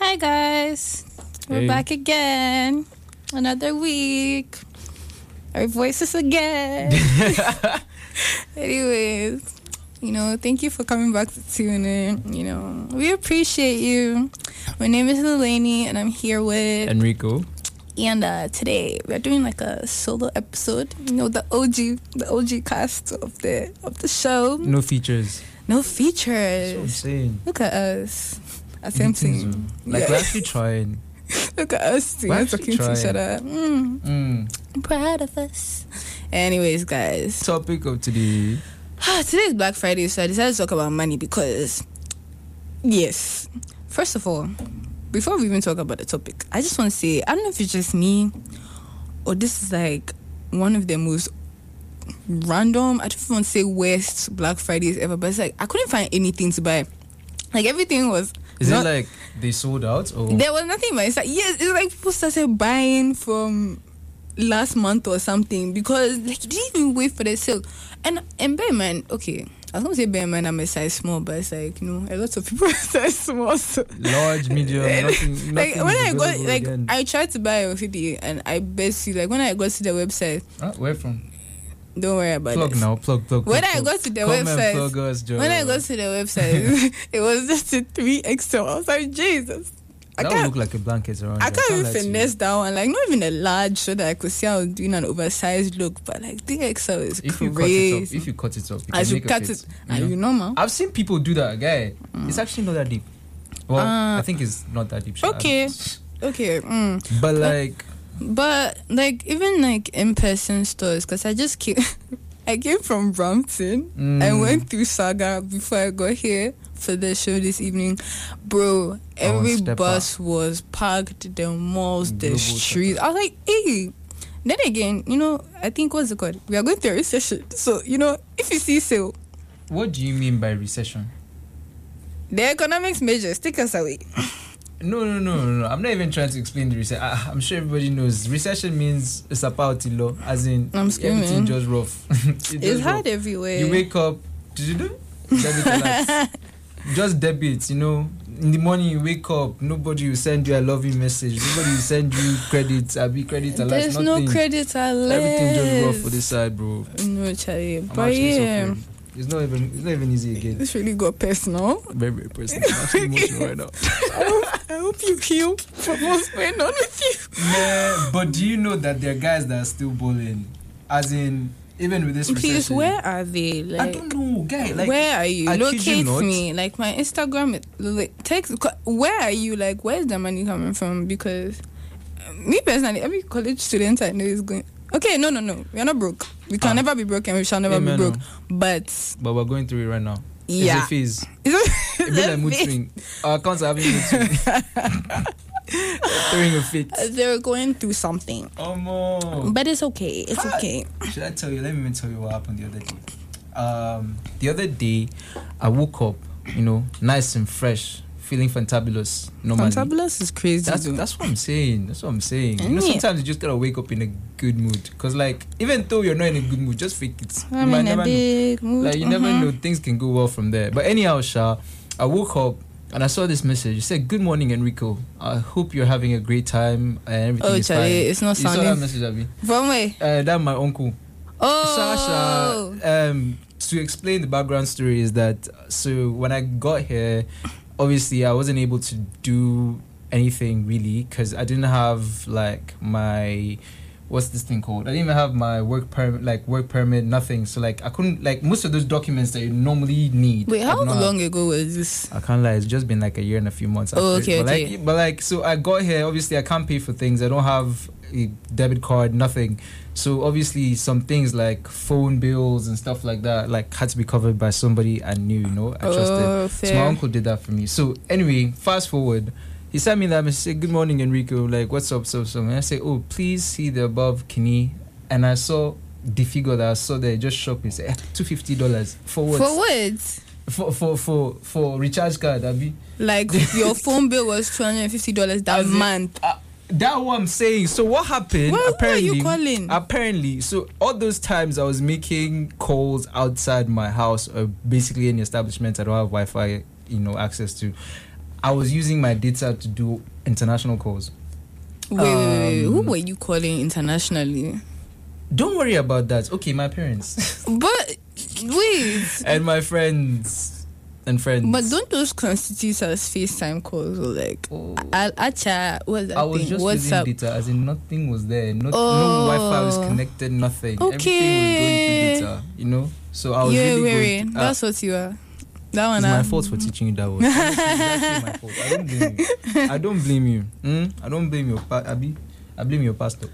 Hi guys, we're back again, another week, our voices again. Anyways, you know, thank you for coming back to tune in. You know, we appreciate you. My name is Lilaini and I'm here with Enrico. And today we're doing like a solo episode. You know, the OG cast of the show. No features. No features. So insane. Look at us. Attempting. Like we're actually trying. Look at us. We're talking to each other. I'm proud of us. Anyways, guys. Topic of today. Today is Black Friday, so I decided to talk about money because, yes. First of all, before we even talk about the topic, I just want to say, I don't know if it's just me or this is like one of the most random, I just want to say worst Black Fridays ever, but it's like I couldn't find anything to buy. Like everything was... Is it like they sold out? Or there was nothing, but it's like, yes, it's like people started buying from last month or something because like you didn't even wait for the sale. And bear in mind, okay, I was going to say bear in mind I'm a size small, but it's like, you know, a lot of people are size small. So. Large, medium, nothing. Like when I got, like, again. I tried to buy a hoodie and I bet you, like, when I got to the website. Where from? Don't worry about it. Plug this. Now, plug. When I got to the website, it was just a 3XL. I was like, Jesus. That would look like a blanket around. I can't even finesse that one. Like, not even a large, so that I could see I was doing an oversized look. But like, 3XL is crazy. If you cut it off, you can cut it. Are you normal? I've seen people do that, guy. It's actually not that deep. Well, I think it's not that deep. Okay. But, even, like, in-person stores, because I just came... I came from Brampton. I went through Saga before I got here for the show this evening. Bro, every bus was packed, the malls, the streets. I was like, hey. Then again, you know, I think, what's it called? We are going through a recession. So, you know, if you see sale... What do you mean by recession? The economics majors, take us away. No. I'm not even trying to explain the recession. I'm sure everybody knows. Recession means it's a poverty law, as in everything just rough. It's hard everywhere. You wake up, debit just debit, you know. In the morning you wake up, nobody will send you a loving message. Nobody will send you credit. I'll be credit alert. There's nothing. No credit alert. Everything just rough for this side, bro. No, Charlie. But yeah. It's not even easy again. This really got personal. Very, very personal. I'm actually emotional right now. I hope you heal from what's going on with you. Yeah, but do you know that there are guys that are still balling? As in, even with this recession. Please, where are they? Like, I don't know, guy. Like, where are you? Locate me. Like, my Instagram, like, text. Where are you? Like, where's the money coming from? Because me personally, every college student I know is going... Okay, no. We are not broke. We can never be broke and we shall never be broke. But we're going through it right now. Yeah. It's a phase. It's like mood swing. Our accounts are having mood swing. Throwing a fit. They're going through something. Oh, no. But it's okay. It's okay. Should I tell you? Let me tell you what happened the other day. The other day, I woke up, you know, nice and fresh. Feeling fantabulous normally. Fantabulous is crazy. That's what I'm saying. You know, sometimes you just gotta wake up in a good mood. Cause like, even though you're not in a good mood, just fake it. I'm you in a big mood. Like you never know. Things can go well from there. But anyhow, Sha, I woke up and I saw this message. It said, "Good morning, Enrico. I hope you're having a great time and everything is fine." Oh, Charlie, it's not sounding. You saw that message, Abby? From where? That my uncle. Oh. Sha, to explain the background story is that so when I got here. Obviously, I wasn't able to do anything really because I didn't have like my I didn't even have my work permit, nothing. So like I couldn't like most of those documents that you normally need. Wait, how long ago was this? I can't lie, it's just been like a year and a few months. Oh, okay, But so I got here. Obviously, I can't pay for things. I don't have a debit card, nothing. So obviously, some things like phone bills and stuff like that like had to be covered by somebody I knew. You know, I trusted. Fair. So my uncle did that for me. So anyway, fast forward. He sent me that message, "Good morning, Enrico. Like, what's up, And I say, "Oh, please see the above kidney." And I saw the figure that I saw there. It just shocked me. Say, $250 for what? For recharge card, Abby. Like your phone bill was $250 that month. That's what I'm saying. So what happened? Apparently, why are you calling? Apparently, so all those times I was making calls outside my house, or basically any establishment I don't have Wi-Fi, you know, access to. I was using my data to do international calls. Wait, who were you calling internationally? Don't worry about that. Okay, my parents. But wait. And my friends and friends. But don't those constitute as FaceTime calls or like? Oh. I was just using data, as in nothing was there. No Wi-Fi was connected. Nothing. Okay. Everything was going through data. You know. So I was really good. That's what you are. That one. It's my fault for teaching you that word. It's my fault. I don't blame you. I don't blame your Abi. I blame your pastor.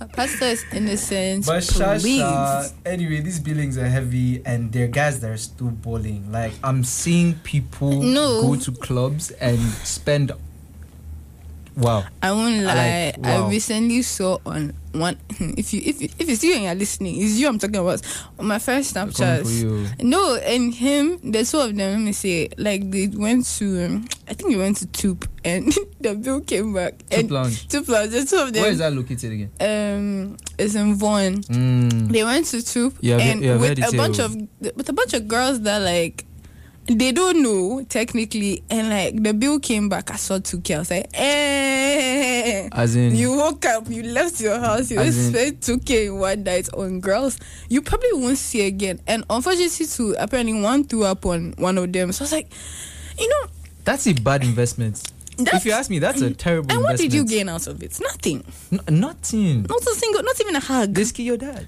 My pastor is innocent. But Shasha, anyway, these billings are heavy, and there are guys that are still balling. Like, I'm seeing people go to clubs and spend. Wow. I won't lie. Like, wow. I recently saw on one. If it's you and you're listening, it's you I'm talking about. On my first Snapchat. No, and him. The two of them. Let me say, like they went to. I think they went to Toop, and the bill came back. Toop Lounge. The two of them. Where is that located again? It's in Vaughan. They went to Toop, with a bunch of girls that like. They don't know technically, and like the bill came back. I saw 2K. I was like, eh. As in, you woke up, you left your house, you spent 2K in one night on girls you probably won't see again. And unfortunately, too, apparently one threw up on one of them. So I was like, you know, that's a bad investment. If you ask me, that's a terrible investment. And what did you gain out of it? Nothing. Nothing. Not a single, not even a hug. Just kill your dad.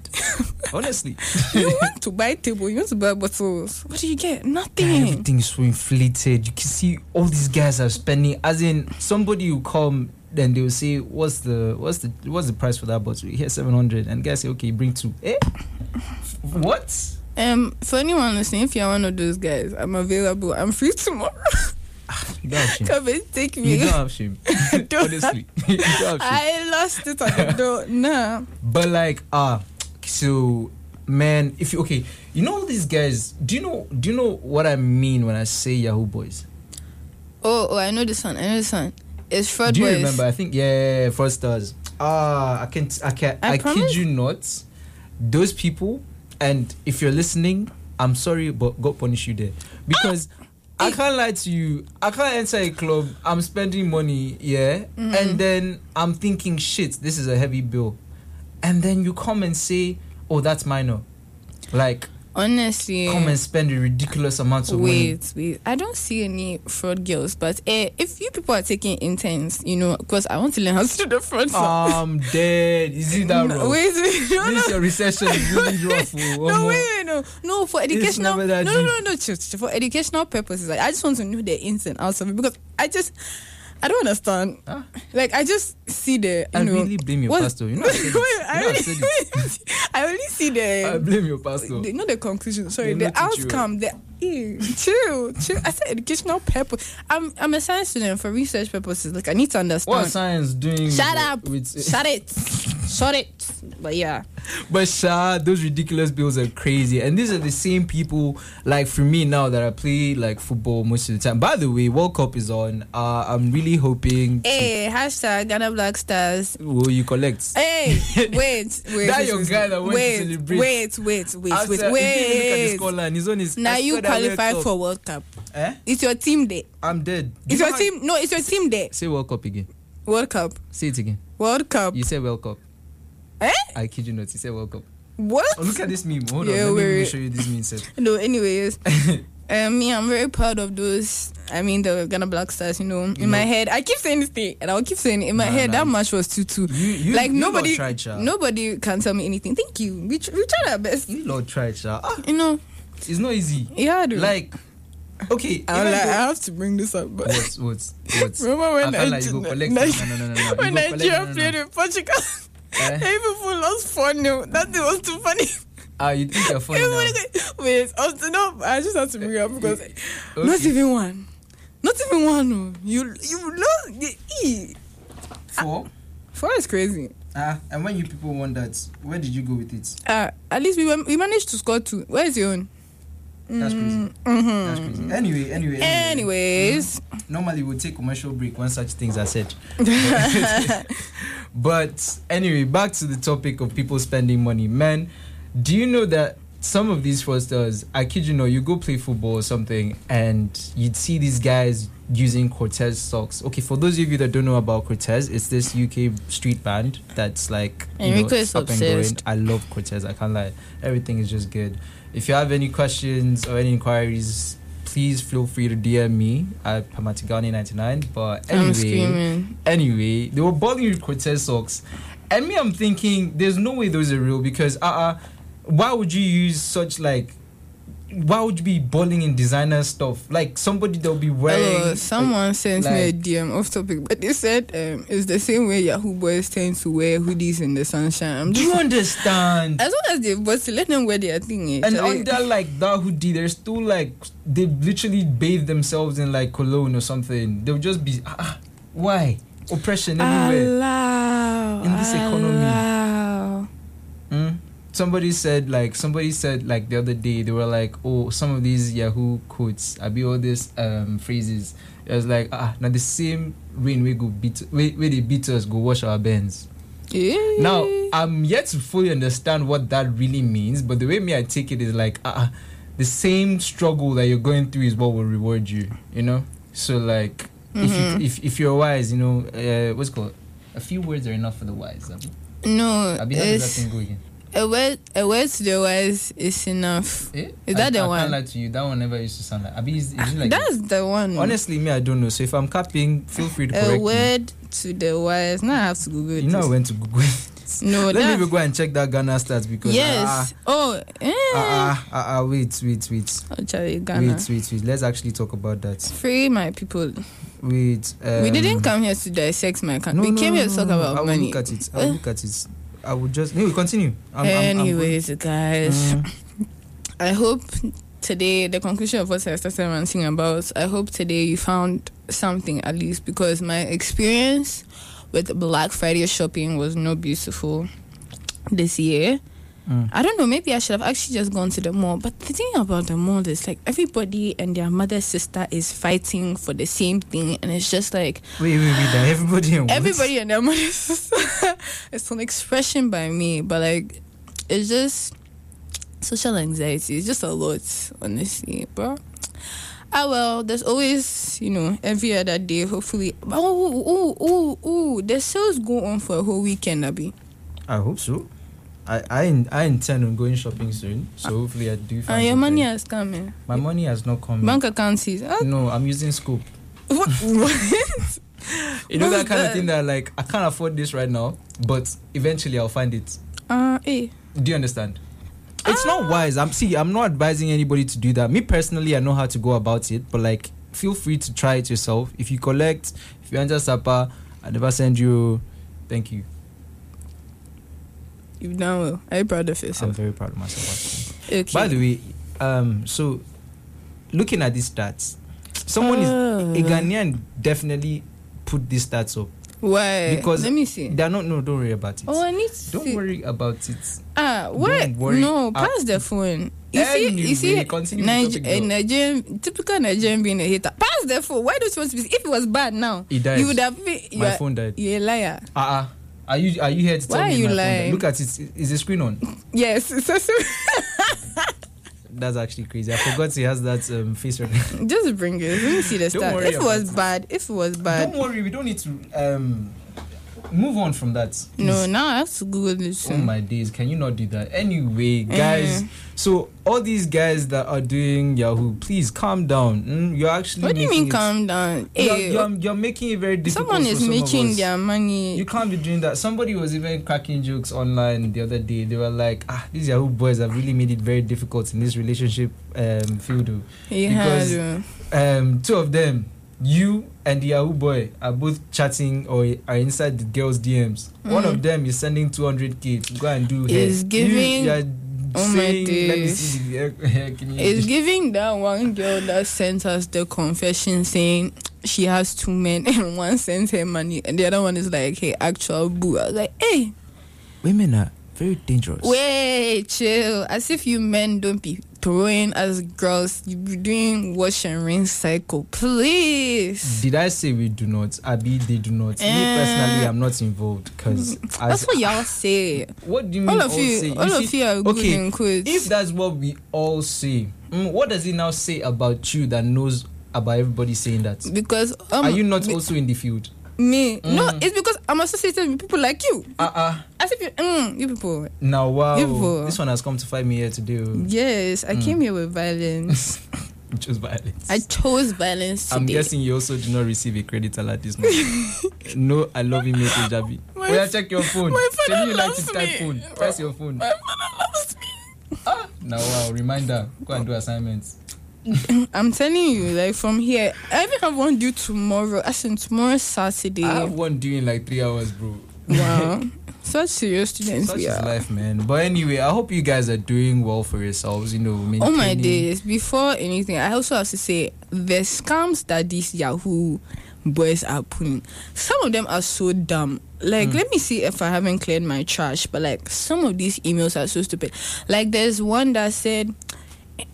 Honestly. You want to buy table, you want to buy bottles. What do you get? Nothing. Everything is so inflated. You can see all these guys are spending, as in somebody will come, then they will say, What's the price for that bottle? Here's 700, and guys say, okay, bring two. Eh? What? For anyone listening, if you're one of those guys, I'm available. I'm free tomorrow. Come and take me. You don't have shame. Honestly, you don't have shame. I lost it at the door. Nah. But like, so man, if you you know all these guys. Do you know what I mean when I say Yahoo Boys? Oh, I know this one. It's fraud. Do you remember? I think fraud stars. I can't. I kid you not. Those people, and if you're listening, I'm sorry, but God punish you there because. I can't lie to you. I can't enter a club. I'm spending money, and then I'm thinking, shit, this is a heavy bill. And then you come and say, oh, that's minor. Like, honestly, come and spend a ridiculous amount of money. Wait. I don't see any fraud girls, but if you people are taking interns, you know, because I want to learn how to do the fraud. I'm dead. Is it that wrong? Wait. This your recession is really rough. No, for educational. No. For educational purposes, like, I just want to know the ins and outs of it because I don't understand. Huh? Like, I just see the. I really blame your pastor. You know, I only see the. I blame your pastor. Not the conclusion. Sorry, the outcome. Chill. I said educational purpose. I'm a science student for research purposes. Like, I need to understand. What science doing? Shut up. Shut it. But yeah. But those ridiculous bills are crazy, and these are the same people. Like for me now that I play like football most of the time. By the way, World Cup is on. I'm really hoping. Hey, # Ghana Black Stars. Will you collect? Hey, wait. That your guy that went to celebrate. Wait. Look at the scoreline. Now you qualify for World Cup. Eh? It's your team day. I'm dead. It's your team. No, it's your team day. Say World Cup again. World Cup. Say it again. World Cup. You say World Cup. Eh? I kid you not. You say World Cup. What? Oh, look at this meme. Hold on. Let me show you this meme set. No. Anyways. I'm very proud of those. I mean, the Ghana Black Stars, you know. In my head, I keep saying this thing, and I'll keep saying it. In my head, that match was 2-2. You nobody can tell me anything. Thank you. We tried our best. You lot tried, you know, it's not easy. Yeah, dude. Like, okay, I have to bring this up. But what? Remember when Nigeria played with Portugal? Hey, people lost 4-0. That thing was too funny. You think you're funny now? Wait, I just have to bring it up because not even one. You lost. Four is crazy. And when you people won that, where did you go with it? At least we managed to score 2. Where is your own? That's crazy. Mm-hmm. That's crazy. Anyways. Normally we'll take commercial break when such things are said. But anyway, back to the topic of people spending money. Man, do you know that some of these fraudsters, I kid you not, you go play football or something and you'd see these guys using Corteiz socks. Okay, for those of you that don't know about Corteiz, it's this UK street band that's like, Enrico is obsessed. I love Corteiz, I can't lie. Everything is just good. If you have any questions or any inquiries, please feel free to DM me at pamatigane99. But anyway, they were balling with Corteiz socks. And me, I'm thinking, there's no way those are real because, why would you use such, like, why would you be balling in designer stuff? Like, somebody that'll be wearing... someone sent me a DM off topic, but they said it's the same way Yahoo boys tend to wear hoodies in the sunshine. Do you understand? As long as they but let them wear their thing. And under, like, that hoodie, they're still, like, they literally bathe themselves in, like, cologne or something. They'll just be, why? Oppression everywhere. In this economy. Somebody said, the other day, they were like, oh, some of these Yahoo quotes, I be all these phrases. It was like, now the same rain we go beat, where they beat us, go wash our bands. Yay. Now, I'm yet to fully understand what that really means, but the way me I take it is like, the same struggle that you're going through is what will reward you, you know? So, like, if you're wise, you know, what's it called? A few words are enough for the wise. No, I'll be happy that thing go again. A word to the wise is enough. Eh? Is that the one? I can't lie to you. That one never used to sound like. That's the one. Honestly, me, I don't know. So if I'm copying, feel free to correct me. A word to the wise. Now I have to Google it. You know I went to Google it. No, let me go and check that Ghana stats because. Yes. Wait. I'll try Ghana. Wait. Let's actually talk about that. Free my people. Wait. We didn't come here to dissect my country. We came here to talk about money. Look at it. I will look at it. I would just... No, continue. Anyways, guys, I hope today, the conclusion of what I started ranting about, I hope today you found something at least, because my experience with Black Friday shopping was not beautiful this year. I don't know, maybe I should have actually just gone to the mall. But the thing about the mall is, like, everybody and their mother's sister is fighting for the same thing. And it's just like... Wait. Everybody and their mother's sister. It's an expression by me. But, like, it's just social anxiety. It's just a lot, honestly, bro. Well, there's always, you know, every other day, hopefully. The sales go on for a whole weekend, Abby. I hope so. I intend on going shopping soon, so hopefully I do. Find your money has come in. My money has not come in. Bank account sees. No, I'm using Scope. What? You know that kind of thing that, like, I can't afford this right now, but eventually I'll find it. Do you understand? It's not wise. I'm not advising anybody to do that. Me personally, I know how to go about it, but, like, feel free to try it yourself. If you enter Sapa, I never send you. Thank you. You've done well. Are you proud of yourself? I'm very proud of myself. Okay. By the way, so looking at these stats, a Ghanaian definitely put these stats up. Why? Because let me see. They're not. No, don't worry about it. Oh, I need to. Don't worry about it. What? Don't worry. No, pass the phone. Typical Nigerian being a hater. Pass the phone. Why do you want to be? If it was bad now, it died. You would have been. My phone died. You're a liar. Are you here to tell me? Why are you lying? Look at it. Is the screen on? Yes. That's actually crazy. I forgot he has that face recognition. Just bring it. Let me see the stats. If it was bad. Don't worry. We don't need to move on from that. No, now I have to Google this. Oh my days. Can you not do that? Anyway, guys. So all these guys that are doing Yahoo, please calm down. You're actually. What do you mean calm down? You're making it very difficult. Someone is making their money. You can't be doing that. Somebody was even cracking jokes online the other day. They were like, these Yahoo boys have really made it very difficult in this relationship field. Because two of them, you and the Yahoo boy, are both chatting or are inside the girls' DMs. One of them is sending 200K to go and do hair. Is giving. It's giving that one girl that sent us the confession saying she has two men and one sends her money and the other one is like, hey, actual boo. I was like, hey, women are very dangerous. Wait, chill. As if you men don't be throwing as girls. You be doing wash and rinse cycle, please. Did I say we do not? Abi, they do not. Me personally, I'm not involved because that's what y'all say. What do you mean? All of you are good in quotes. If that's what we all say, what does it now say about you that knows about everybody saying that? Because are you not also in the field? Me? No, it's because I'm associated with people like you. As if you people. Now, wow. People. This one has come to fight me here today. Yes, I came here with violence. You chose violence. I chose violence today. I'm guessing you also do not receive a credit alert this morning. No, I love you, message, Abby. Well, check your phone. My father loves me. Press your phone. My father loves me. Now, wow. Reminder. Go and do assignments. I'm telling you, like from here, I even have one due tomorrow. As in tomorrow Saturday. I have one due in like 3 hours, bro. Wow, such serious students. Such is life, man. But anyway, I hope you guys are doing well for yourselves. You know, maintaining. Oh my days! Before anything, I also have to say the scams that these Yahoo boys are putting. Some of them are so dumb. Like, let me see if I haven't cleared my trash. But like, some of these emails are so stupid. Like, there's one that said.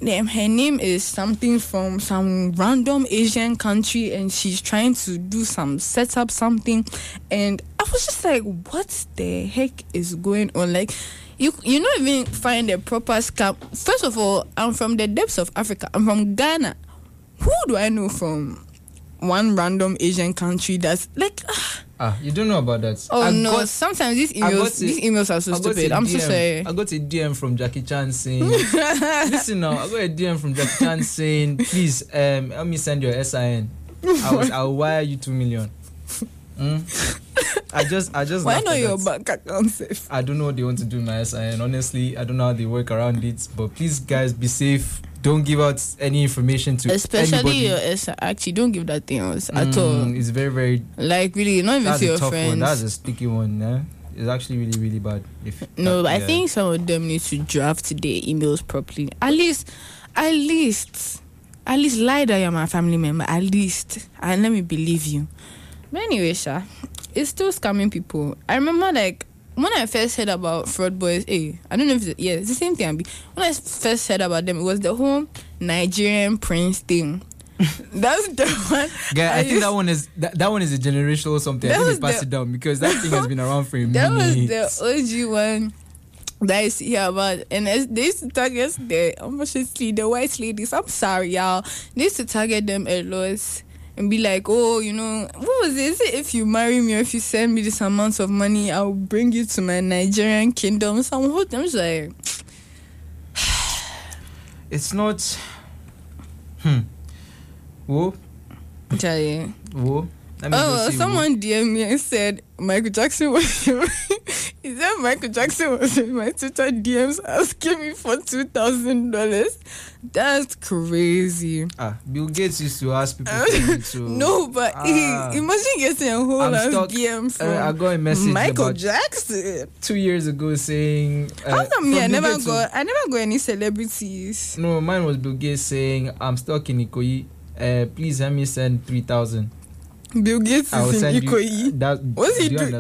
Her name is something from some random Asian country and she's trying to do some setup something, and I was just like, what the heck is going on? Like, you don't even find a proper scam. First of all, I'm from the depths of Africa. I'm from Ghana. Who do I know from one random Asian country that's like you don't know about that. Oh, sometimes these emails are so stupid. I'm so sorry. I got a DM from Jackie Chan saying, listen now, I got a DM from Jackie Chan saying, please, help me send your SIN. I'll wire you 2 million. I just. Why not your bank account safe? I don't know what they want to do with my SIN. Honestly, I don't know how they work around it. But please, guys, be safe. Don't give out any information to especially anybody. Your actually don't give that thing out at all. It's very, very like really not even to your tough friends. One. That's a sticky one. Yeah? It's actually really, really bad. I think some of them need to draft their emails properly. At least lie that you're my family member. At least and let me believe you. But anyway, Sha, it's still scamming people. I remember like. When I first heard about fraud boys, I don't know if it's the same thing. When I first heard about them, it was the whole Nigerian prince thing. That's the one. Yeah, I think that one is a generational something. I think they passed it down because that thing has been around for a minute. That was the OG one that I see about. And they used to target the white ladies. I'm sorry, y'all. They used to target them a lot. And be like, oh, you know, what was it? Is it if you marry me or if you send me this amount of money, I'll bring you to my Nigerian kingdom? So I'm just like, it's not. Whoa. Jay. Whoa. Someone DM'd me and said Michael Jackson was. He said Michael Jackson was in my Twitter DMs asking me for $2,000. That's crazy. Bill Gates used to ask people to. No, but imagine getting a whole lot of DM from I got a message Michael Jackson 2 years ago saying. How come me? I never got any celebrities. No, mine was Bill Gates saying I'm stuck in Ikoyi. Please help me send 3,000. Bill Gates is in Ikoyi. What's he doing?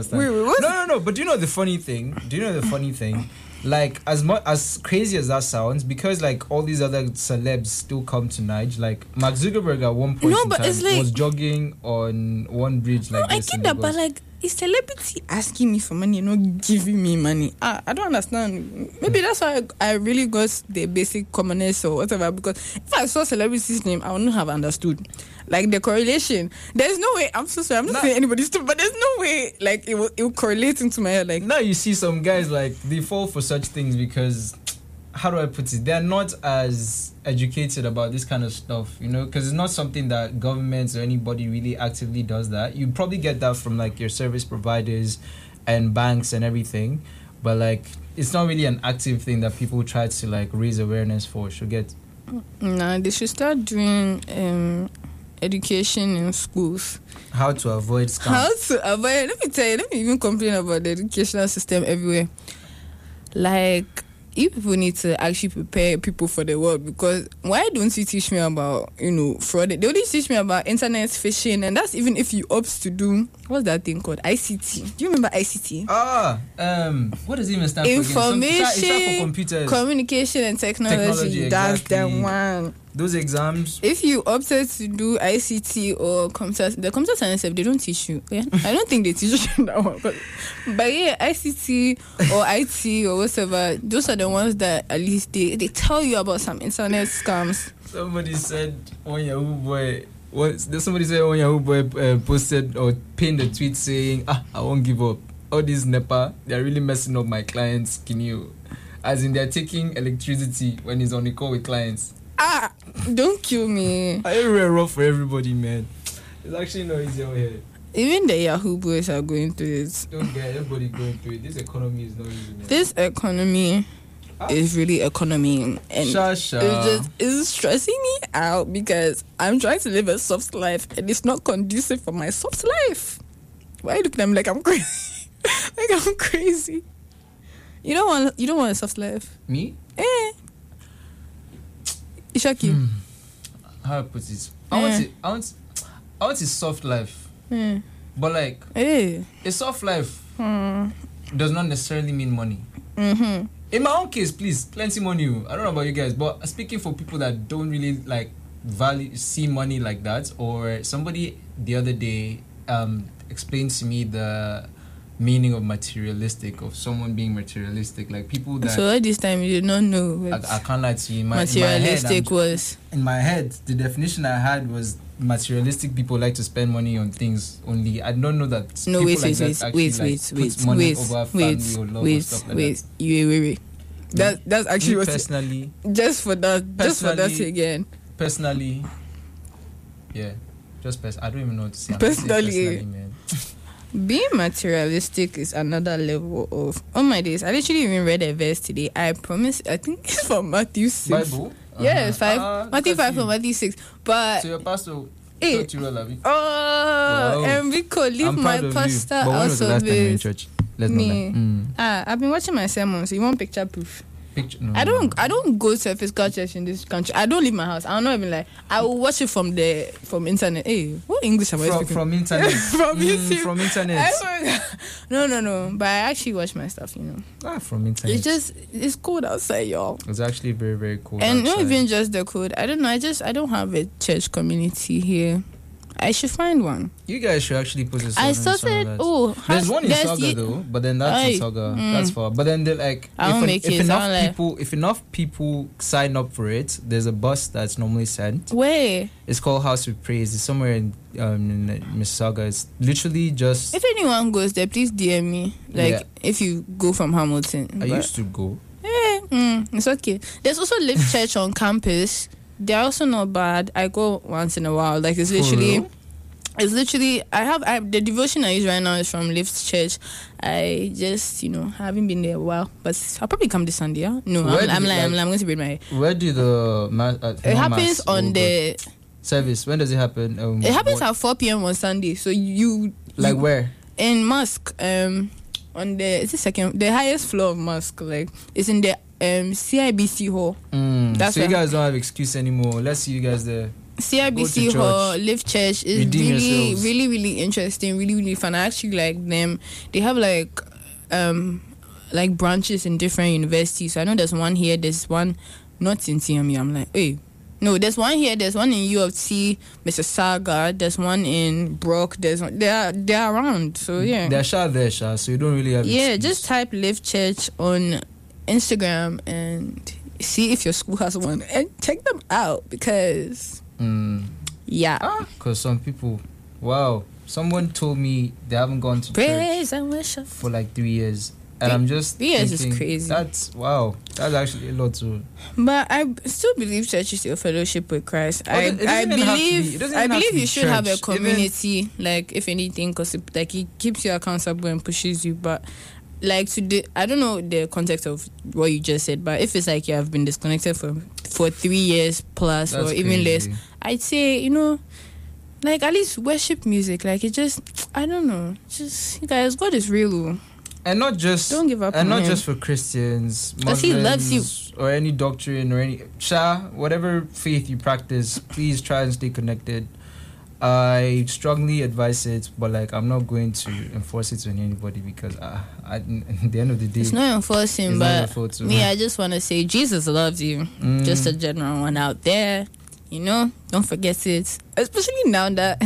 No. But do you know the funny thing? Like, as crazy as that sounds, because like all these other celebs still come to Niger. Like Mark Zuckerberg at one point was jogging on one bridge. Like, no, I get that, but like, is celebrity asking me for money, not giving me money? I don't understand. Maybe that's why I really got the basic commoners or whatever. Because if I saw celebrity's name, I wouldn't have understood. Like the correlation, there's no way. I'm so sorry. I'm not saying anybody's stupid, but there's no way. Like it will correlate into my head. Like now, you see some guys like they fall for such things because, how do I put it? They're not as educated about this kind of stuff, you know, because it's not something that governments or anybody really actively does that. You probably get that from like your service providers and banks and everything, but like it's not really an active thing that people try to like raise awareness for. Should get. No, they should start doing education in schools. How to avoid scams. Let me even complain about the educational system everywhere. Like, you people need to actually prepare people for the world, because why don't you teach me about, you know, fraud? They only teach me about internet phishing, and that's even if you opt to do, what's that thing called? ICT. Do you remember ICT? What does it even stand for? Information, for computers, communication, and technology. Exactly. That's the one. Those exams. If you opted to do ICT or computer, the computer science, they don't teach you. Yeah? I don't think they teach you that one. But yeah, ICT or IT or whatever, those are the ones that at least they tell you about some internet scams. Somebody said on Yahoo Boy, posted or pinned a tweet saying, I won't give up. All these NEPA, they're really messing up my clients' knew. As in, they're taking electricity when he's on the call with clients. Don't kill me. I really rough for everybody, man. It's actually not easy out here. Even the Yahoo boys are going through it. Don't get everybody going through it. This economy is not easy, man. This economy is really economy. And it's stressing me out because I'm trying to live a soft life and it's not conducive for my soft life. Why look at them like I'm crazy? Like I'm crazy. You don't want a soft life. Me? Eh. Ishaki. How I put it? I want a soft life. Yeah. But like a soft life does not necessarily mean money. Mm-hmm. In my own case, please, plenty money. I don't know about you guys, but speaking for people that don't really like see money like that, or somebody the other day explained to me the meaning of materialistic, of someone being materialistic, like people that. So at this time you did not know. I can't lie to you. In my head, the definition I had was materialistic people like to spend money on things only. I don't know that. No, wait. That's actually what. Personally. Just for that again. Personally. Yeah, I don't even know what to say. Personally, man. Being materialistic is another level of. Oh my days! I literally even read a verse today. I promise. I think it's from Matthew 6. Bible. Uh-huh. Yes, 5. Matthew 5 from Matthew 6. But so your pastor. Enrico, leave my pastor out of this. I've been watching my sermon. So you want picture proof? No. I don't go to a physical church in this country. I don't leave my house. I'm not even like I will watch it from internet. Hey, what English am I speaking? From internet. From YouTube. From internet. No. But I actually watch my stuff, you know. From internet. It's cold outside, y'all. It's actually very, very cold. And outside. Not even just the cold. I don't know, I don't have a church community here. I should find one. You guys should actually put this. I started. There's one in Saga though, but then that's in Saga. That's far. But then they're like, if enough people sign up for it, there's a bus that's normally sent. Where? It's called House of Praise. It's somewhere in Mississauga. It's literally just. If anyone goes there, please DM me. If you go from Hamilton, I used to go. Yeah, it's okay. There's also Life Church on campus. They're also not bad. I go once in a while. Like it's literally. The devotion I use right now is from Lift Church. I just haven't been there a while, but I'll probably come this Sunday. Yeah? No, I'm going to braid my hair. Where do the mass? It happens on the service. When does it happen? It happens at 4 p.m. on Sunday. So where in mosque? On the the highest floor of mosque. Like it's in the. CIBC hall. That's so you guys don't have excuse anymore. Let's see you guys there. CIBC hall, Live Church is really, really, really interesting, really, really fun. I actually like them. They have like branches in different universities. So I know there's one here. There's one not in CMU. I'm like, no, there's one here. There's one in U of T, Mississauga. There's one in Brock. There's one. They're around. So yeah, they're there. So you don't really have. Yeah, excuse. Just type Live Church on Instagram and see if your school has one and check them out because because some people someone told me they haven't gone to praise church and worship for like 3 years and I'm just 3 years is crazy. That's actually a lot too. But I still believe church is your fellowship with Christ. I believe you should have a community if anything because it keeps you accountable and pushes you but I don't know the context of what you just said, but if it's like you have been disconnected for 3 years plus that's or even crazy. Less, I'd say at least worship music. Like it just, I don't know, just you guys, God is real. And not just don't give up. And not him. Just for Christians, Muslims, he loves you. Or any doctrine or any whatever faith you practice, please try and stay connected. I strongly advise it, but like I'm not going to enforce it on anybody because at the end of the day, it's not enforcing. But me, I just want to say Jesus loves you. Just a general one out there, you know. Don't forget it, especially now that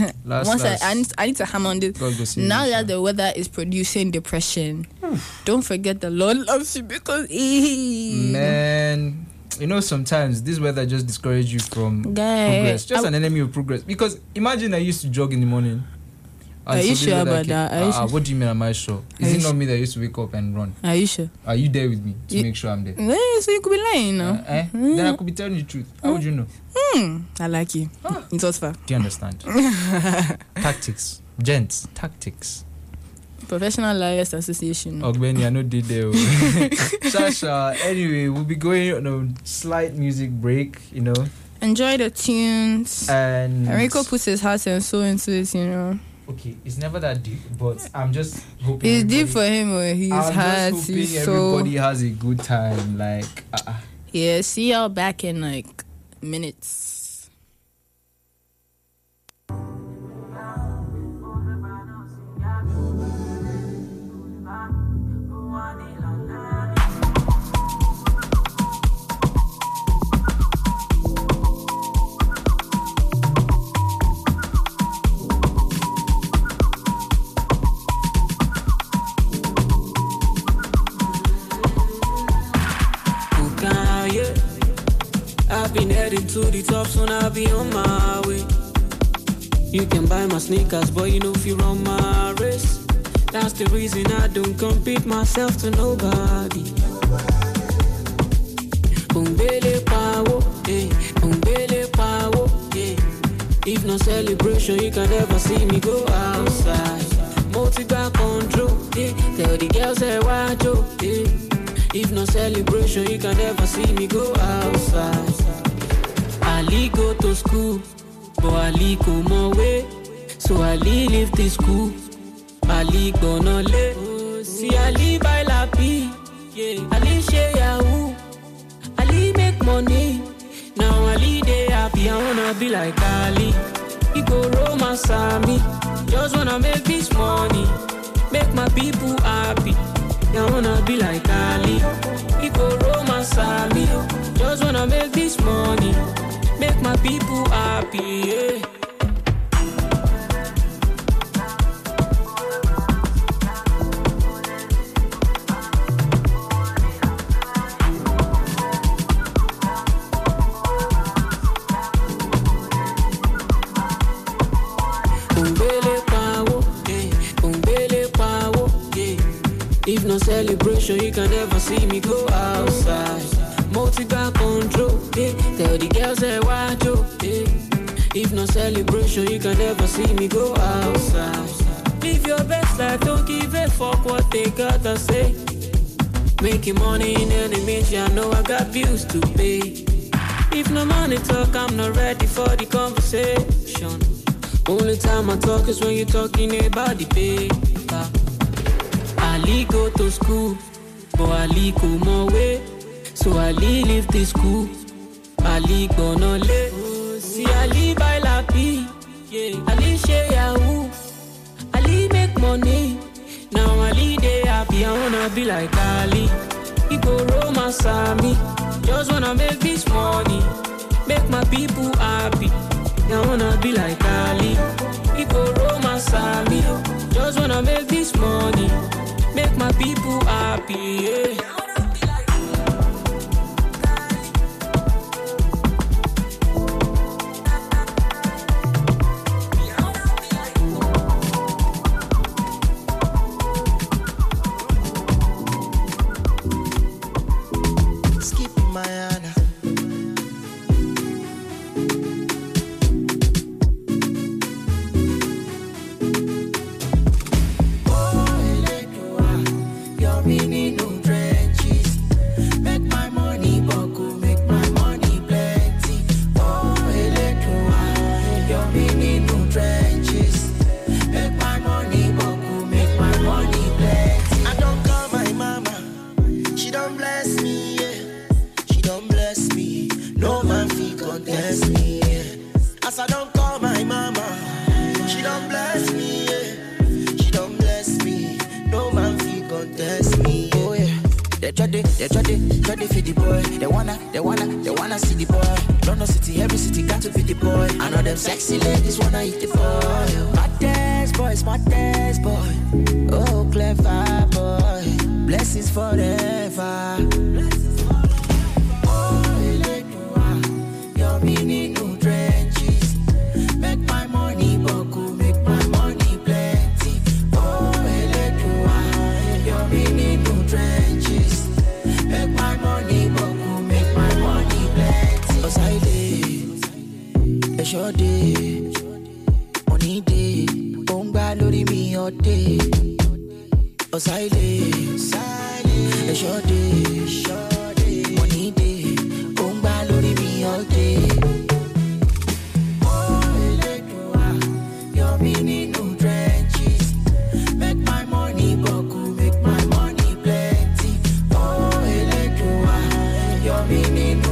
I need to hammer on this. Now that the weather is producing depression, don't forget the Lord loves you because man. You know, sometimes this weather just discourages you from progress. Just an enemy of progress. Because imagine I used to jog in the morning. Are you sure about that? What do you mean? Am I sure? Is it not me that used to wake up and run? Are you sure? Are you there with me to make sure I'm there? Yeah, so you could be lying, you know. Then I could be telling you the truth. How would you know? I like you. It was fun. Do you understand? Tactics. Gents. Tactics. Professional Liars Association. Ogbeni, I know did there. Sasha, anyway, we'll be going on a slight music break, you know. Enjoy the tunes. And Enrico puts his heart and soul into it, you know. Okay, it's never that deep, but I'm just hoping it's deep for him or his heart. Hoping everybody has a good time. Like, yeah, see y'all back in like minutes. I've been heading to the top, soon I'll be on my way. You can buy my sneakers, but you know if you run my race. That's the reason I don't compete myself to nobody. Umbele power, eh, umbele power, eh. If no celebration, you can never see me go outside. Multi-bar control, eh, tell the girls I watch, eh. If no celebration, you can never see me go outside. Ali go to school, but Ali come away. So Ali leave the school, Ali gonna lay. See Ali buy la pie, Ali share Yahoo, Ali make money. Now Ali they happy, I wanna be like Ali. He go romance me, just wanna make this money, make my people happy. I wanna be like Ali, he go romance me. Just wanna make this money, make my people happy. Yeah. Celebration, you can never see me go outside. Multi-bar control, eh? Tell the girls I watch you, eh? If no celebration, you can never see me go outside. Live your best life, don't give a fuck what they gotta say. Making money in any means, I know I got bills to pay. If no money talk, I'm not ready for the conversation. Only time I talk is when you're talking about the paper. Ali go to school, but Ali come away. So Ali leave the school, Ali gonna lay. See Ali buy la pie, Ali share Yahoo, Ali make money. Now Ali they happy, I wanna be like Ali. He go romance me, just wanna make this money, make my people happy. I wanna be like Ali. He go romance me, just wanna make this money. Make my people happy, yeah. Mini no dress. they try to feed the boy. They wanna see the boy. London city, every city got to feed the boy. I know them sexy ladies wanna eat the boy. My dance boy. Oh, clever boy. Blessings forever. Oh, Eledua, your mini new trenches. Make my money boku, make my money plenty. Oh, Eledua, your mini new trenches. Make my money boku, make my money plenty. Osaide, a short day. Oni day, Bomba lori mi ote. Osaide, a short day, short day, money day, Bomba lori mi all day. When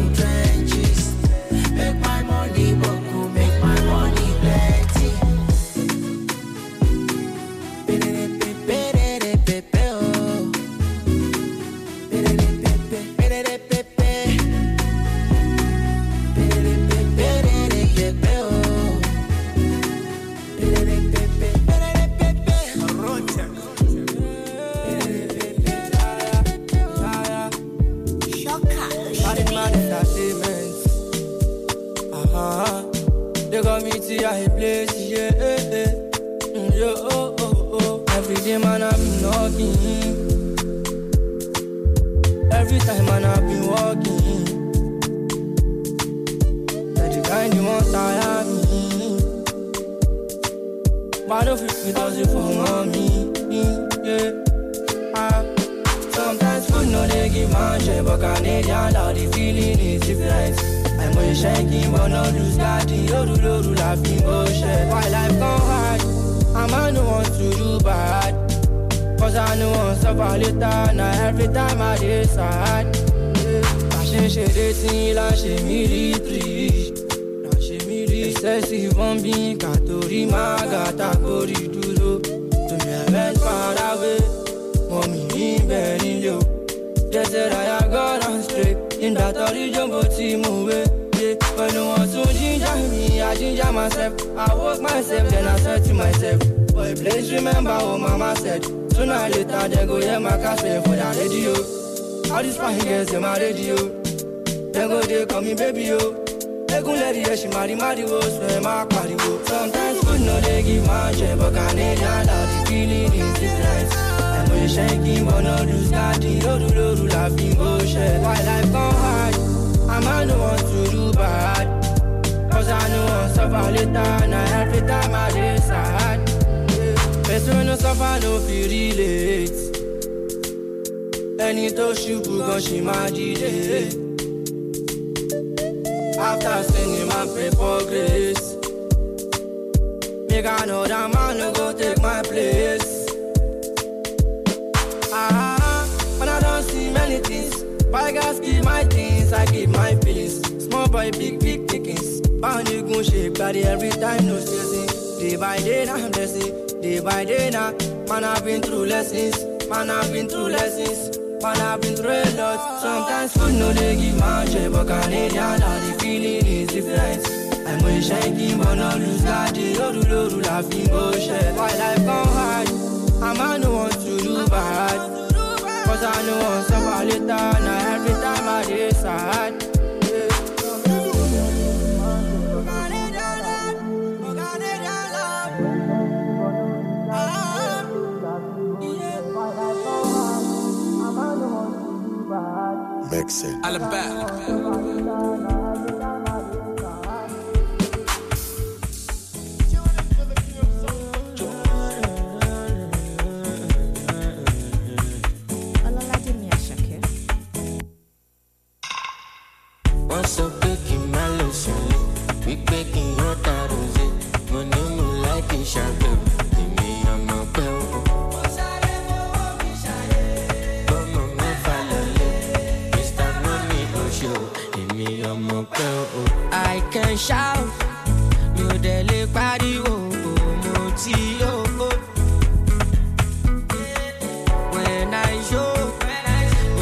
I show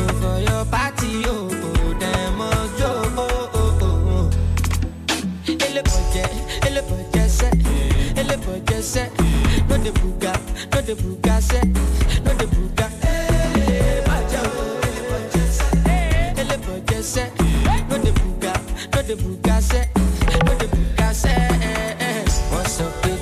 over your the buka, no the buka, say, no the buka. Hey, baja, ele baja, say, no the buka, say, no the buka, say. What's up, baby?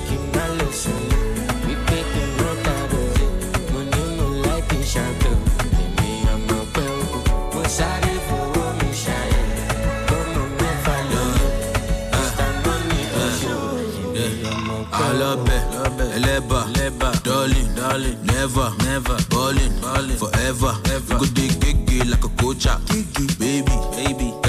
Leba, dolly, never, ballin', forever. Good dig, giggy like a coacher, baby,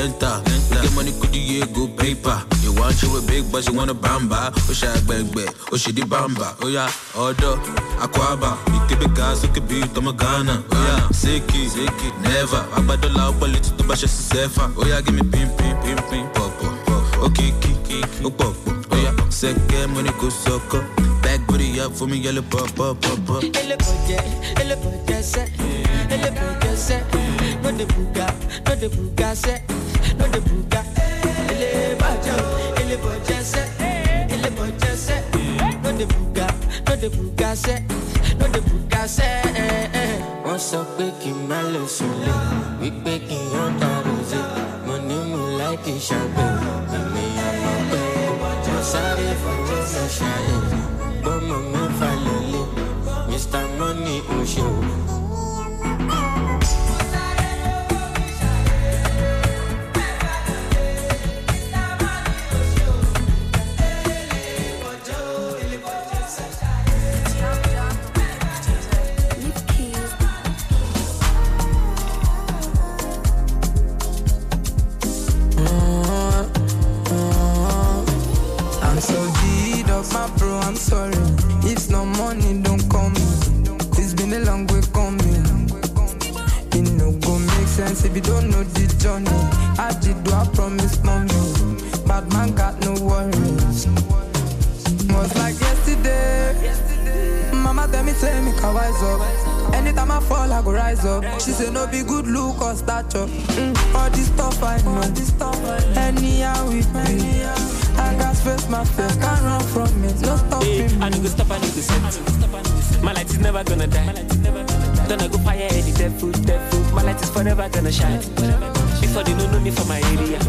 enter. Get money, good year, go paper. You want you a big, but you want a bamba. Oh, she a bag, oh, she the bamba. Oh, yeah, order, aquaba. You keep it gas, you keep it, I'm a Ghana. Oh, yeah, sick it, never. I bought the loud, but little to bash a sefa. Oh, yeah, give me pim, pop. Okay, kick, pop. Oh, yeah, second money, go sucker. Booty up for me, yellow pop. Ele boje, say. Ele boje, say. No de buka, say. No de buka. Ele boje, say. Ele boje, say. No de buka, say. No de buka, say. What's up, Becky Malo Sule? We Becky on that rose. Money like a champagne. Me and my baby. What's up, Becky Malo Sule? Mr. Money Ocean. She said no be good look or stature. All this stuff I know. Anyhow we play. I got face my face. Can't run from it. No stopping me. I need to stop. I need to set. My light is never gonna die. Don't I go fire any dead food. My light is forever gonna shine. Before they don't know me for my area.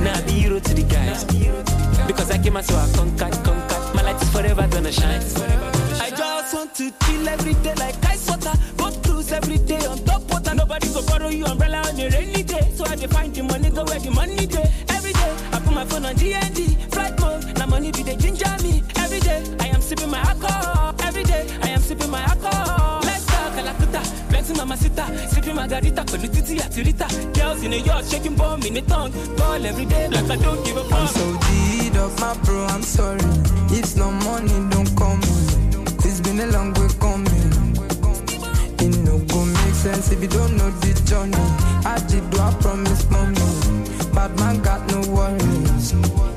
Now I be hero to the guys. Because I came out so I conquered. My light is forever gonna shine. I just want to chill every day like ice water. Every day on top water, nobody go borrow you umbrella on a rainy day. So I find the money, go where the money day. Every day, I put my phone on D&D, flight mode, now money be the ginger me. Every day, I am sipping my alcohol. Let's go, Calacuta, blessing my masita, sipping margarita, polititi, atirita. Girls in New York, shaking bomb in the tongue. Call every day, like I don't give a fuck. I'm so deed of my bro, I'm sorry. It's no money, don't come. It's been a long way coming. Sense if you don't know the journey, I did do I promise mommy, bad man got no worries.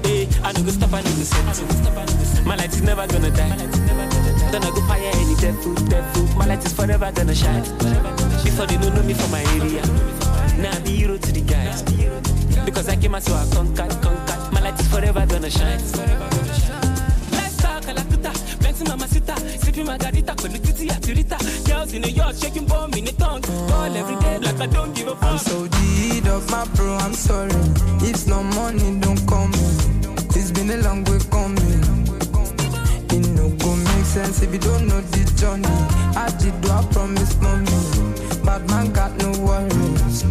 Hey, I don't go stop, I need to set. My light is never gonna die. Don't I go fire any dead food. My light is forever gonna shine. Before they don't know me for my area. Now I be hero to the guys. Because I came out so I conquered. My light is forever gonna shine. Let's talk, Calacuta, blessing Mama Sita, sipping margarita, quality atirita. Girls in New York, shaking bomb in the tongue. Call every day, like I don't give a fuck. I'm so deed of my bro, I'm sorry. It's no money, don't come. It's been a long way coming. It no go make sense if you don't know the journey. I did do I promise mommy, bad man got no worries.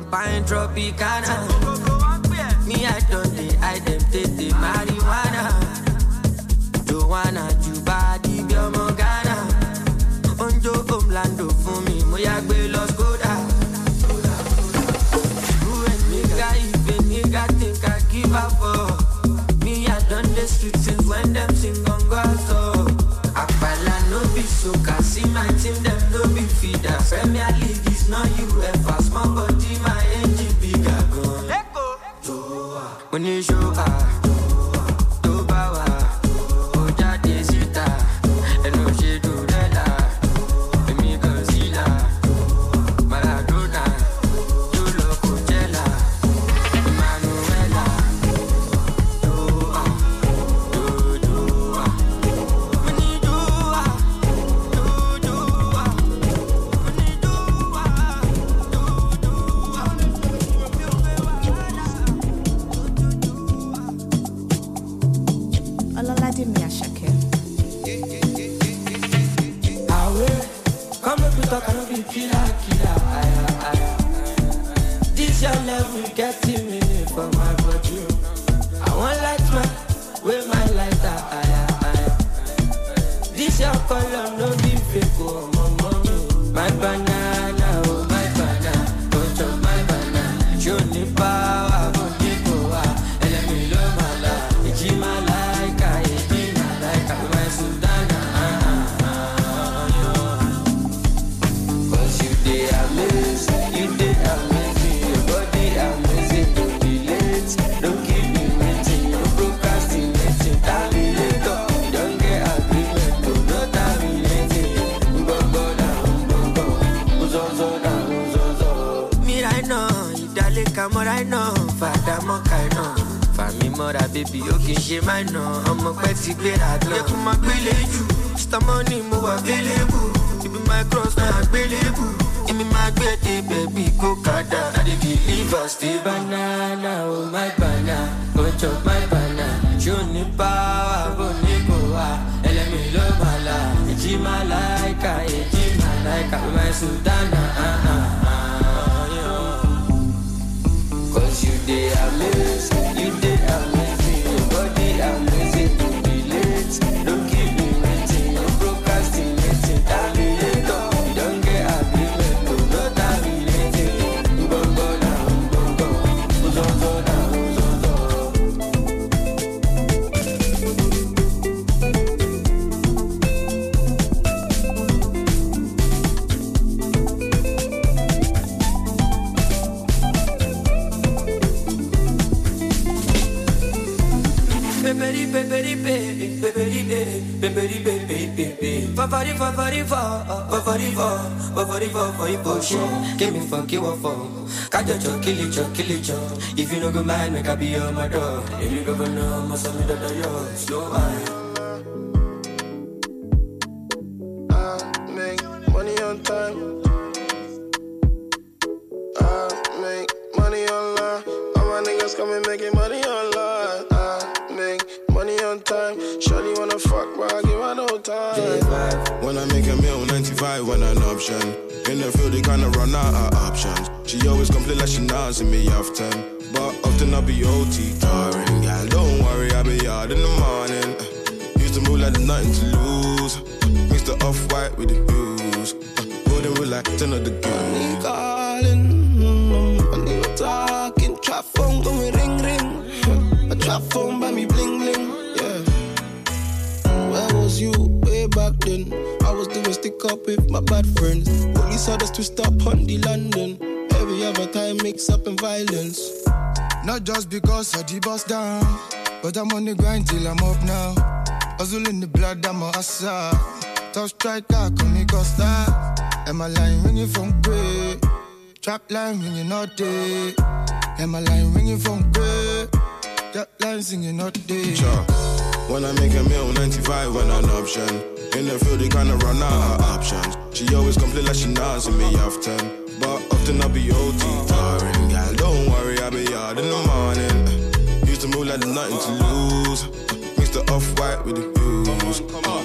champagne, Tropicana. Me, I don't dey, I dem take the marijuana. Don't wanna do bad, di biom Ghana. Onjo omlando for me, mo ya gbe lo skoda. Who and nigga even nigga think I give up for? Me, I done the streets since when them sing on so. Akbala no be so, can see my team, them no be feeder. Premier League is not UEFA, small body, my engine bigger gun. Let go. When you show up. Give me fuck you up for. Kill it, if you no go mind, make I be on my dog. If you go for no, my son, that you're slow mind. I make money on time. I make money online. All my niggas coming making money online. I make money on time. Shawty wanna fuck, but I give her no time. When I make a meal, 95 when an option. In the field, they kinda run out of options. She always complain like she knows me often. But often I'll be OT tiring. Yeah, don't worry, I'll be out in the morning. Used to move like there's nothing to lose. Mixed the off-white with the blues. Golden with like 10 of the girls. Money calling, money talking. Trap phone going ring ring. A trap phone by me bling bling. Yeah. Where was you way back then? I was doing stick up with my bad friends. Police orders to stop on the London. Every other time mix up in violence. Not just because I the bus down, but I'm on the grind till I'm up now. Hustle in the blood, I'm a assa. Top striker, call me Costa. And my line ringing from grey. Trap line ringing all day. And my line ringing from grey. Trap line singing all day. When I make a meal, 95 when an option. In the field, they kinda run out of options. She always complain like she knows me often. But often I'll be OT tiring. Yeah, don't worry, I'll be out in the morning. Used to move like there's nothing to lose. Mixed the off-white with the blues.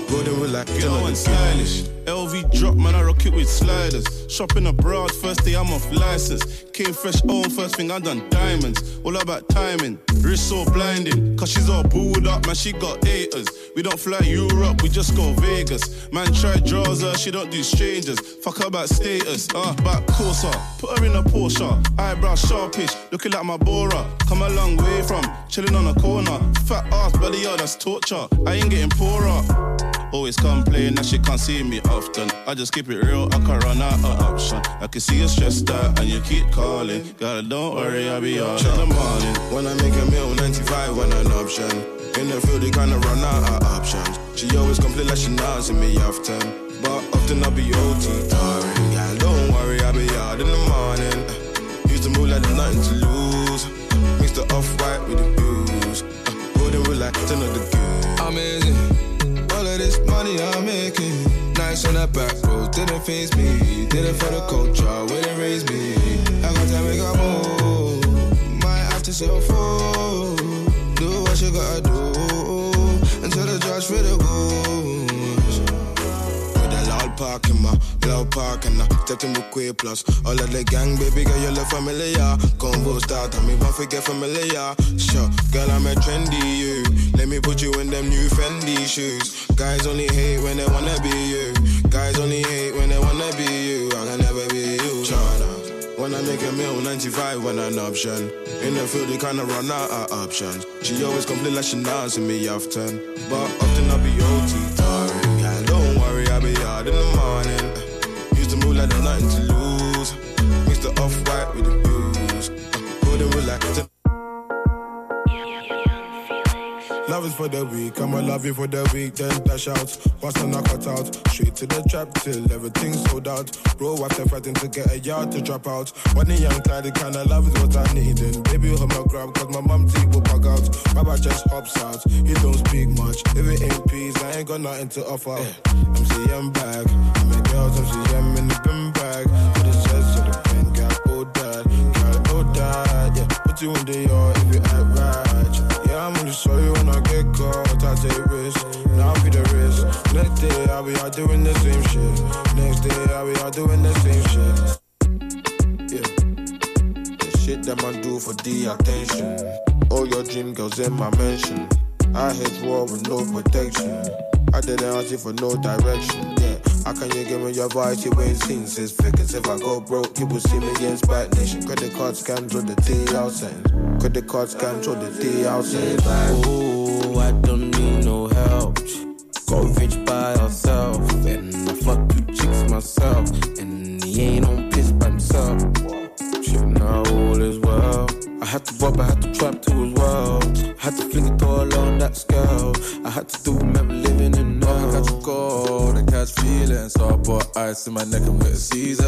Go they were like Joe and stylish. LV drop, man, I rock it with sliders. Shopping abroad, first day I'm off license. Came fresh home, first thing I done diamonds. All about timing, wrist so blinding. Cause she's all booed up, man, she got haters. We don't fly Europe, we just go Vegas. Man, try draws her, she don't do strangers. Fuck her about status, about Corsa. Put her in a Porsche, eyebrow sharpish. Looking like my Bora, come a long way from chilling on a corner. Fat ass, buddy, yo, that's torture. I ain't getting poorer. Always complain that she can't see me often. I just keep it real, I can't run out of option. I can see you stressed out and you keep calling. Gotta don't worry, I'll be all in the morning. When I make a meal, 95 when an option. In the field, they kinda run out of options. She always complain like she nods in me often. But often I'll be OT tiring. Gotta don't worry, I'll be all in the morning. Used to move like there's nothing to lose. Mix the off-white with the blues. Holding with like 10 of the good. Amazing. This money I'm making, nice on the back road, didn't face me, did it for the culture, wouldn't raise me. I got to make a move, might have to sell full, do what you gotta do, until the judge for the goals. With a loud park in my loud park and I stepped in the quay plus, all of the gang, baby girl, you look familiar, combo start, I mean, won't forget familiar, sure, girl, I'm a trendy, you. Let me put you in them new Fendi shoes. Guys only hate when they wanna be you. Guys only hate when they wanna be you. I can never be you. China. When I make a meal, 95 when an option. In the field, they kinda run out of options. She always complain like she nods in me often. But often I'll be OT tiring. Yeah, don't worry, I'll be hard in the morning. Used to move like there's nothing to lose. Mix the off-white with the blues. Hold it with like a love is for the week, I'ma love you for the week, then dash out. What's on a cut out? Straight to the trap till everything's sold out. Bro, after fighting to get a yard to drop out. When the young guy, the kind of love is what I need. And baby, hold my grab, cause my mum teeth will bug out. Baba just hops out, he don't speak much. If it ain't peace, I ain't got nothing to offer. MCM bag, I'm a girls, MCM in the bin bag. For the chest, so the pen got old dad. Got old dad, yeah. Put you in the yard if you act right. I'm only sorry when I get caught, I take risks, now I'll be the risk. Next day I'll be out doing the same shit. Next day I'll be out doing the same shit. Yeah. The shit that man do for the attention. All your dream girls in my mansion. I hate war with no protection. I didn't ask you for no direction. Yeah. How can you give me your voice? You ain't seen since figures. If I go broke, you will see me against Bad Nation. Credit card scams with the T outside. Credit card scams with the T outside. Oh, I don't need no help. Go rich by yourself. And I fuck two chicks myself. And he ain't on piss by himself. Shit, now all is well. I had to rob, I had to trap too as well. I had to fling it all on that scale. I had to do remember living in no. I got you cold, I catch feelings. So I bought ice in my neck and with a season.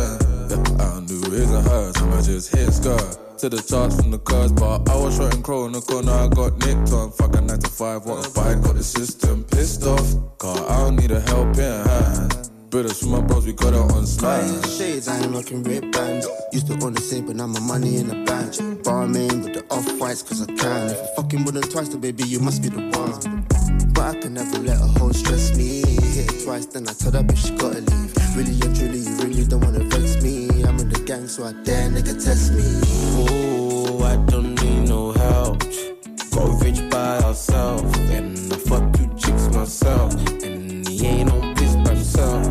I knew it wasn't her, so I just hit skirt. To the charts from the curves, but I was shooting crow in the corner, I got nicked on. Fuck a 9 to 5, what a fight, got the system pissed off. Car, I don't need a helping hand. Brothers with my bros, we got it on slide. Shades, I ain't looking red bands. Used to own the same, but now my money in the badge. Barman with the off-whites, cause I can. If I fucking more than twice, then baby, you must be the one. But I can never let a hoe stress me. Hit it twice, then I tell that bitch she gotta leave. Really and truly, you really don't wanna vex me. I'm in the gang, so I dare nigga test me. Oh, I don't need no help. Got rich by ourselves. And I fuck two chicks myself. And he ain't on piss by himself.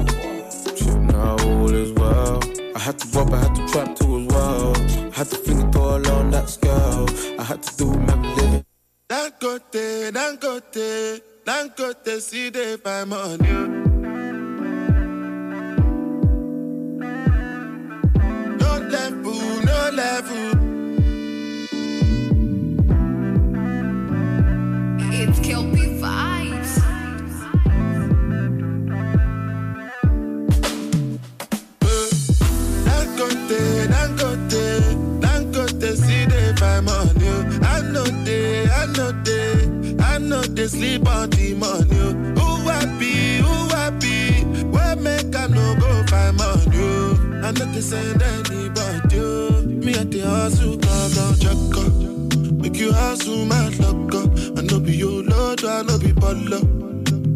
I had to rob, I had to trap too as well. I had to fling it all on that skull. I had to do my living. Dangote, Dangote, Dangote, see they buy money. No level, no level. It's Kelpie vibes. Dangote, see they buy money. I know they sleep on the money. Who happy, where make I no go find money? I know they send anybody. Me at the house who call on Jacka. Make you house who my luck. I know be your Lord, I know be Bala.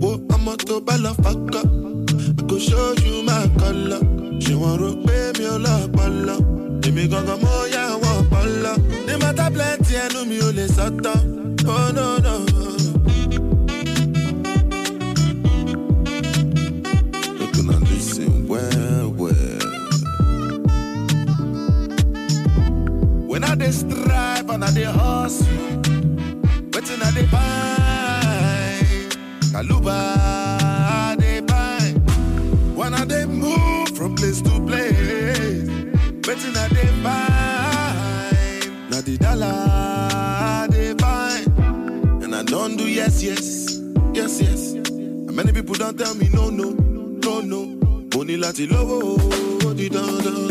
Oh, I'm moto bala faka. I go show you my color. She want to pay me a lot bala. Give me gonga moya wa bala. They matter plenty and no me only sata. Oh no no. You're gonna listen well. When I dey strive and I dey hustle, waiting I dey buy, Kaluba I dey buy. When I dey move from place to place, waiting I dey buy, na the dollar I dey buy. And I don't do yes, yes, yes, yes. And many people don't tell me no, no, no, no. Money lati lowo, di don don.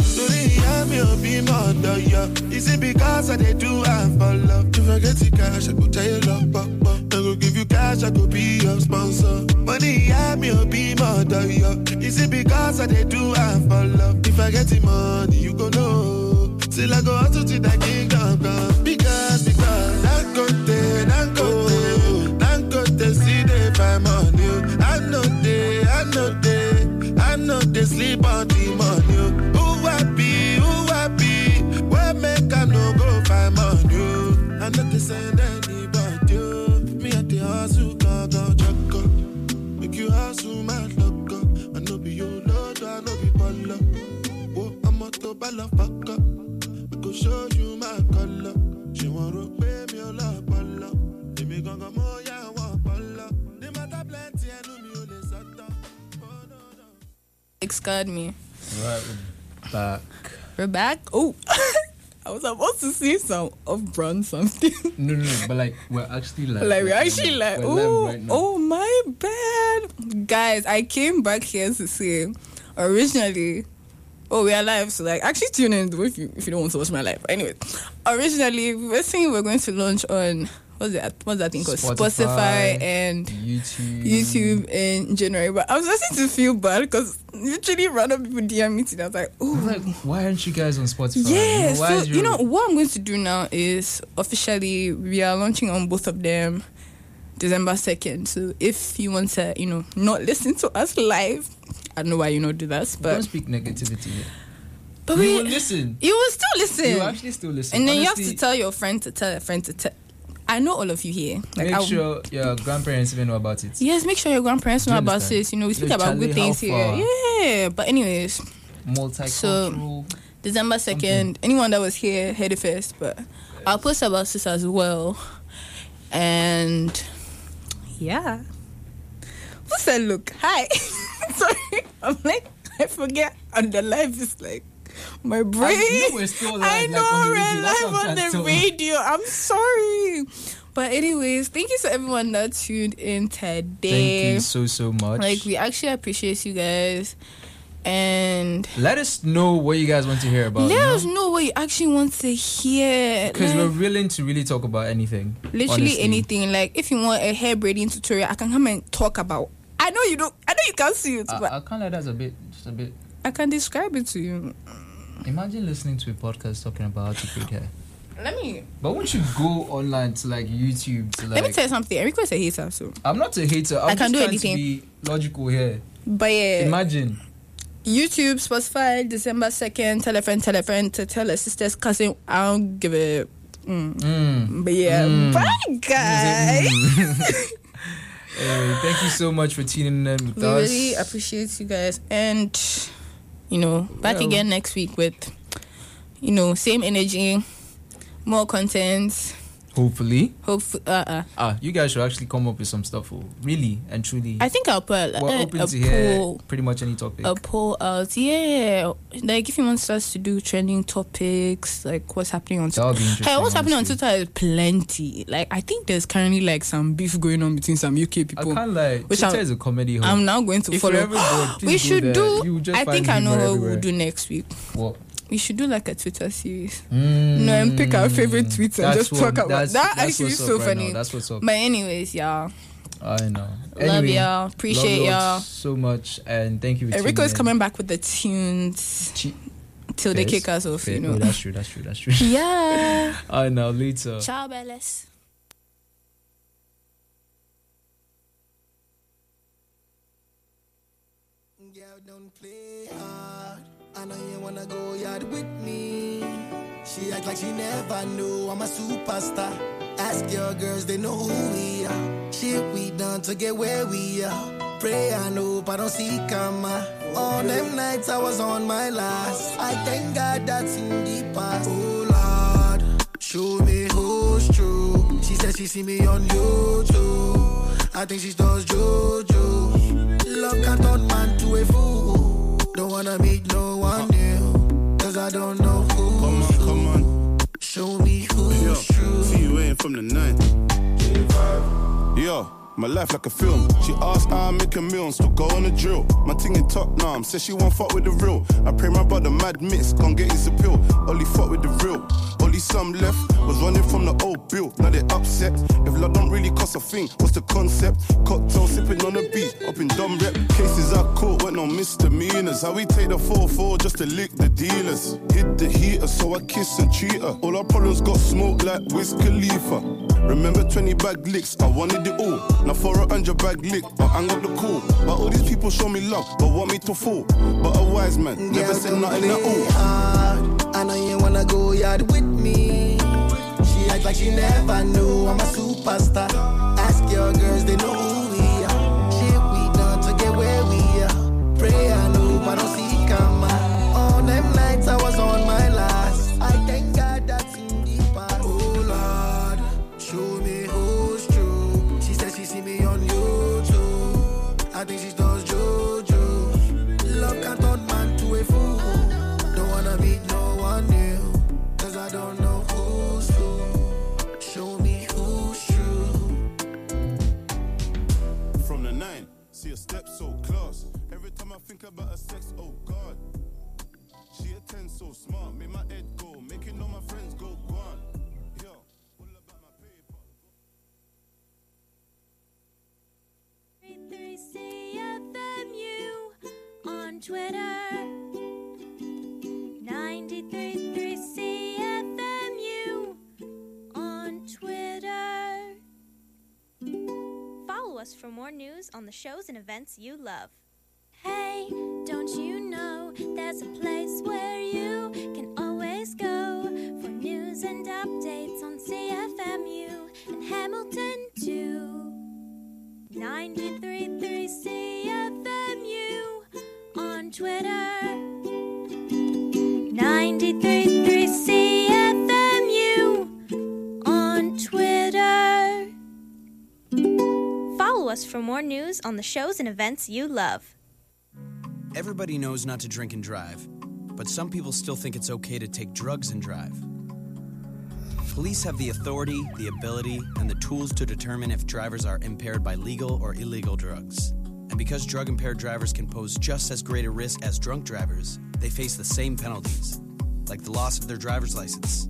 Is it because I they do I'm for love? If I get the cash, I could tell you love, papa. I could give you cash, I could be your sponsor. Money, I will be mother, yeah. Is it because I they do I'm for love? If I get the money, you go know. Till I go out to the kingdom, come. Because, I go there, see they buy money. I know they sleep on the money. I'm not to send anybody. Me at the house who can't go jack up. Make you house who might lock up. I know be your Lord, I know be Paula. Oh, I'm a to balafaka. I go show you my color. She want to pay me a lot, Paula. They make ganga more, yeah, I want Paula. They matter plenty, I know me only sat up. Oh, no, no. It scared me. Right, we're back. We're back? Oh. I was supposed to see some off-brand something. No, but we're actually live. Oh, my bad. Guys, I came back here to say, originally, we are live, so actually tune in if you don't want to watch my life. Anyway, originally, we were saying we're going to launch on, what's that thing called? Spotify and YouTube in January. But I was starting to feel bad because literally random people DM me today. I was like, why aren't you guys on Spotify? Yeah, what I'm going to do now is officially we are launching on both of them December 2nd. So if you want to, not listen to us live, I don't know why you don't do that. But don't speak negativity. But you will listen. You will still listen. You actually still listen. And then honestly, you have to tell your friend to tell a friend to tell. I know all of you here. Make sure your grandparents even know about it. Yes, make sure your grandparents know about this. We speak about good things here. Yeah, but anyways. Multicultural. So, December 2nd. Something. Anyone that was here heard it first, but yes. I'll post about this as well. And, yeah. Who said look? Hi. Sorry. I'm I forget. And the life is my brain. I know we're live on the radio. I'm sorry. But anyways, thank you to everyone that tuned in today. Thank you so much. We actually appreciate you guys. And let us know what you guys want to hear about. Let us know what you actually want to hear. Because we're willing to really talk about anything. Anything. If you want a hair braiding tutorial, I can come and talk about. I know you can't see it. But I can't let us just a bit. I can describe it to you. Imagine listening to a podcast talking about how to create hair. But won't you go online to YouTube? Let me tell you something. Enrico is a hater, so I'm not a hater. I can do anything. To be logical here. But yeah, imagine YouTube, Spotify, December 2nd. Tell a friend to tell a sister's cousin. I don't give a. But yeah, bye guys. Anyway, thank you so much for tuning in with us. We really appreciate you guys. And, back again next week with, same energy, more content. Hopefully. You guys should actually come up with some stuff. Really and truly. I think I'll put we're open to hear pretty much any topic. A poll out. Yeah. If you want us to do trending topics, what's happening on Twitter. What's happening on Twitter is plenty. I think there's currently some beef going on between some UK people. I can't Twitter is a comedy hub. I'm now going to follow. We should do. I think I know what we'll do next week. What? We should do a Twitter series. And pick our favorite tweets and just talk about that. Actually, is so funny. Now, that's what's up. But anyways, y'all. I know. Love y'all. Appreciate y'all so much, and thank you. Enrico is coming back with the tunes till they kick us off. No, that's true. Yeah. I know. Later. Ciao, Bellas. girl don't play hard. I know you wanna go yard with me. She act like she never knew I'm a superstar. Ask your girls, they know who we are. Shit we done to get where we are. Pray and hope I don't see karma. All them nights I was on my last. I thank God that's in the past. Oh Lord, show me who's true. She said she see me on YouTube. I think she does JoJo. Love can't turn man to a fool. Don't wanna meet no one new, cause I don't know who. Come on. Show me who's true. See you ain't from the 9th. Yo, my life like a film. She asked how I make a meal and still go on the drill. My ting in top now, nah, says she won't fuck with the real. I pray my brother mad miss, gon' get his appeal. Only fuck with the real. Only some left was running from the old bill. Now they upset. If love don't really cost a thing, what's the concept? Cocktail sipping on the beat, up in dumb rep. Cases I caught went on misdemeanors. How we take the 4-4 just to lick the dealers. Hit the heater, so I kiss and treat her. All our problems got smoked like Wiz Khalifa. Remember 20 bag licks, I wanted it all. Now for 100 bag lick, I ain't got the call. But all these people show me love, but want me to fall. But a wise man never said nothing at all. Hard. I know you wanna go yard with me. She act like she never knew I'm a superstar. Ask your girls, they know who we are. Shit we done to get where we are. Pray I know, but I don't see karma. All them nights I was on my last. I thank God that's in the past. Oh Lord, show me who's true. She said she see me on YouTube. I think she does JoJo. Love can't turn man to a fool. Don't wanna meet no one new, cause I don't know who's true. Show me who's true. From the 9, see a step so close. Every time I think about a sex, oh God. She a 10 so smart, make my head go. Making all my friends go gone. CFMU on Twitter, 93.3 CFMU on Twitter. Follow us for more news on the shows and events you love. Hey, don't you know there's a place where you can always go for news and updates on CFMU and Hamilton too. 93.3 CFMU on Twitter. 93.3 CFMU on Twitter. Follow us for more news on the shows and events you love. Everybody knows not to drink and drive, but some people still think it's okay to take drugs and drive. Police have the authority, the ability, and the tools to determine if drivers are impaired by legal or illegal drugs. And because drug-impaired drivers can pose just as great a risk as drunk drivers, they face the same penalties, like the loss of their driver's license,